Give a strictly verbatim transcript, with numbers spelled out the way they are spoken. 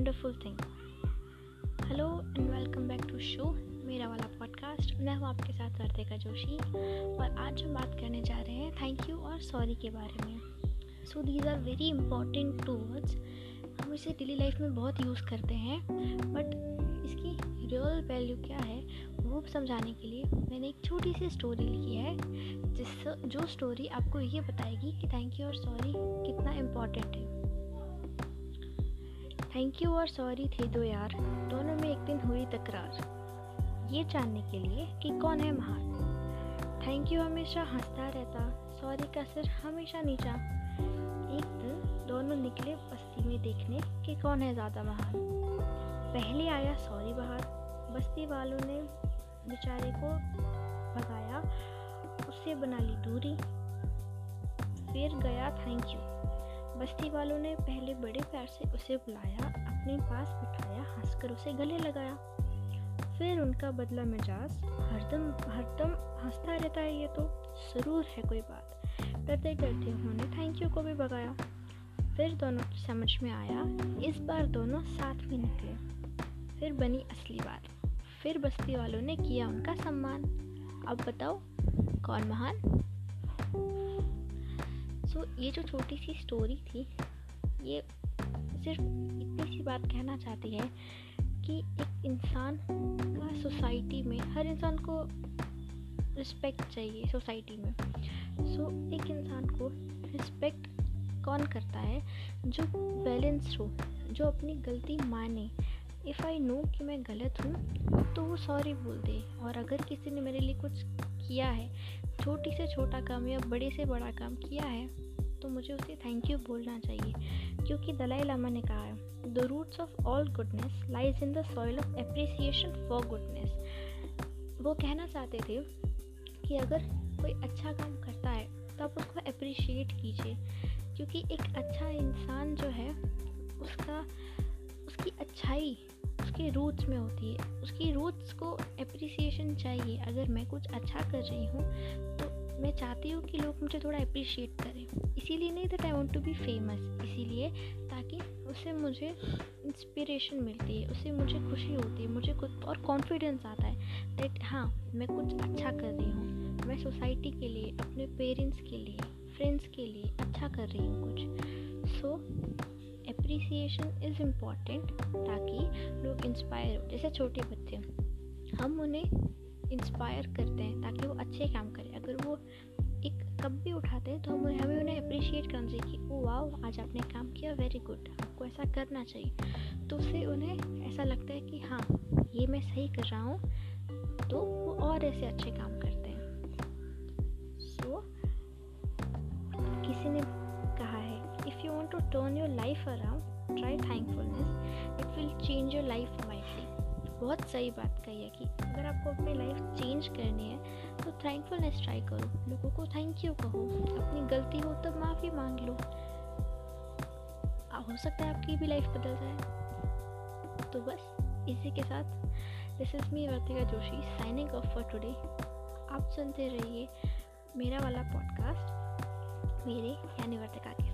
Wonderful thing. Hello and welcome back to show मेरा वाला podcast. मैं हूँ आपके साथ वर्तिका जोशी और आज हम बात करने जा रहे हैं थैंक यू और सॉरी के बारे में। So these are very important two words, हम इसे डेली लाइफ में बहुत यूज़ करते हैं बट इसकी रियल वैल्यू क्या है वो समझाने के लिए मैंने एक छोटी सी स्टोरी लिखी है जिस जो स्टोरी आपको ये बताएगी कि थैंक यू और सॉरी कितना इम्पॉर्टेंट है। थैंक यू और सॉरी थे दो यार, दोनों में एक दिन हुई तकरार, ये जानने के लिए कि कौन है महान। थैंक यू हमेशा हंसता रहता, सॉरी का सिर हमेशा नीचा। एक दिन दोनों निकले बस्ती में देखने कि कौन है ज़्यादा महान। पहले आया सॉरी बाहर, बस्ती वालों ने बेचारे को भगाया, उससे बना ली दूरी। फिर गया थैंक यू, बस्ती वालों ने पहले बड़े प्यार से उसे बुलाया, अपने पास बिठाया, हंसकर उसे गले लगाया। फिर उनका बदला मिजाज, हरदम हरदम हंसता रहता है, ये तो ज़रूर है कोई बात। डरते डरते उन्होंने थैंक यू को भी भगाया। फिर दोनों की समझ में आया, इस बार दोनों साथ में निकले। फिर बनी असली बात, फिर बस्ती वालों ने किया उनका सम्मान। अब बताओ कौन महान। सो so, ये जो छोटी सी स्टोरी थी ये सिर्फ इतनी सी बात कहना चाहती है कि एक इंसान का सोसाइटी में हर इंसान को रिस्पेक्ट चाहिए सोसाइटी में। सो so, एक इंसान को रिस्पेक्ट कौन करता है, जो बैलेंस हो, जो अपनी गलती माने। इफ़ आई नो कि मैं गलत हूँ तो वो सॉरी बोल दे, और अगर किसी ने मेरे लिए कुछ किया है, छोटी से छोटा काम या बड़े से बड़ा काम किया है, तो मुझे उसे थैंक यू बोलना चाहिए। क्योंकि दलाई लामा ने कहा है, the roots of all goodness lies in the soil of appreciation for goodness. वो कहना चाहते थे कि अगर कोई अच्छा काम करता है तो आप उसको अप्रिशिएट कीजिए, क्योंकि एक अच्छा इंसान जो है उसका उसकी अच्छाई उसके रूट्स में होती है, उसकी रूट्स को एप्रिसिएशन चाहिए। अगर मैं कुछ अच्छा कर रही हूँ तो मैं चाहती हूँ कि लोग मुझे थोड़ा अप्रिशिएट करें, इसीलिए नहीं that I want to be famous, इसीलिए ताकि उससे मुझे इंस्पिरेशन मिलती है, उससे मुझे खुशी होती है, मुझे खुद और कॉन्फिडेंस आता है दैट हाँ मैं कुछ अच्छा कर रही हूँ, मैं सोसाइटी के लिए, अपने पेरेंट्स के लिए, फ्रेंड्स के लिए अच्छा कर रही हूँ कुछ। So so, appreciation is important ताकि लोग इंस्पायर हो। जैसे छोटे बच्चे, हम उन्हें इंस्पायर करते हैं ताकि वो अच्छे काम करें। अगर वो एक कप भी उठाते हैं तो हमें हमें उन्हें अप्रिशिएट करना चाहिए कि ओ वाओ आज आपने काम किया, वेरी गुड, आपको ऐसा करना चाहिए। तो उससे उन्हें ऐसा लगता है कि हाँ ये मैं सही कर रहा हूँ, तो वो और ऐसे अच्छे काम करते हैं। सो किसी ने कहा है, If you want to turn your life around, try thankfulness. It will change your life widely. बहुत सही बात कही है कि अगर आपको अपनी लाइफ चेंज करनी है तो थैंकफुलनेस ट्राई करो, लोगों को थैंक यू कहो, अपनी गलती हो तो माफ़ी मांग लो, हो सकता है आपकी भी लाइफ बदल जाए। तो बस इसी के साथ this is me Vartika Joshi signing off for today. आप सुनते रहिए मेरा वाला पॉडकास्ट मेरे यानी वर्तिका के।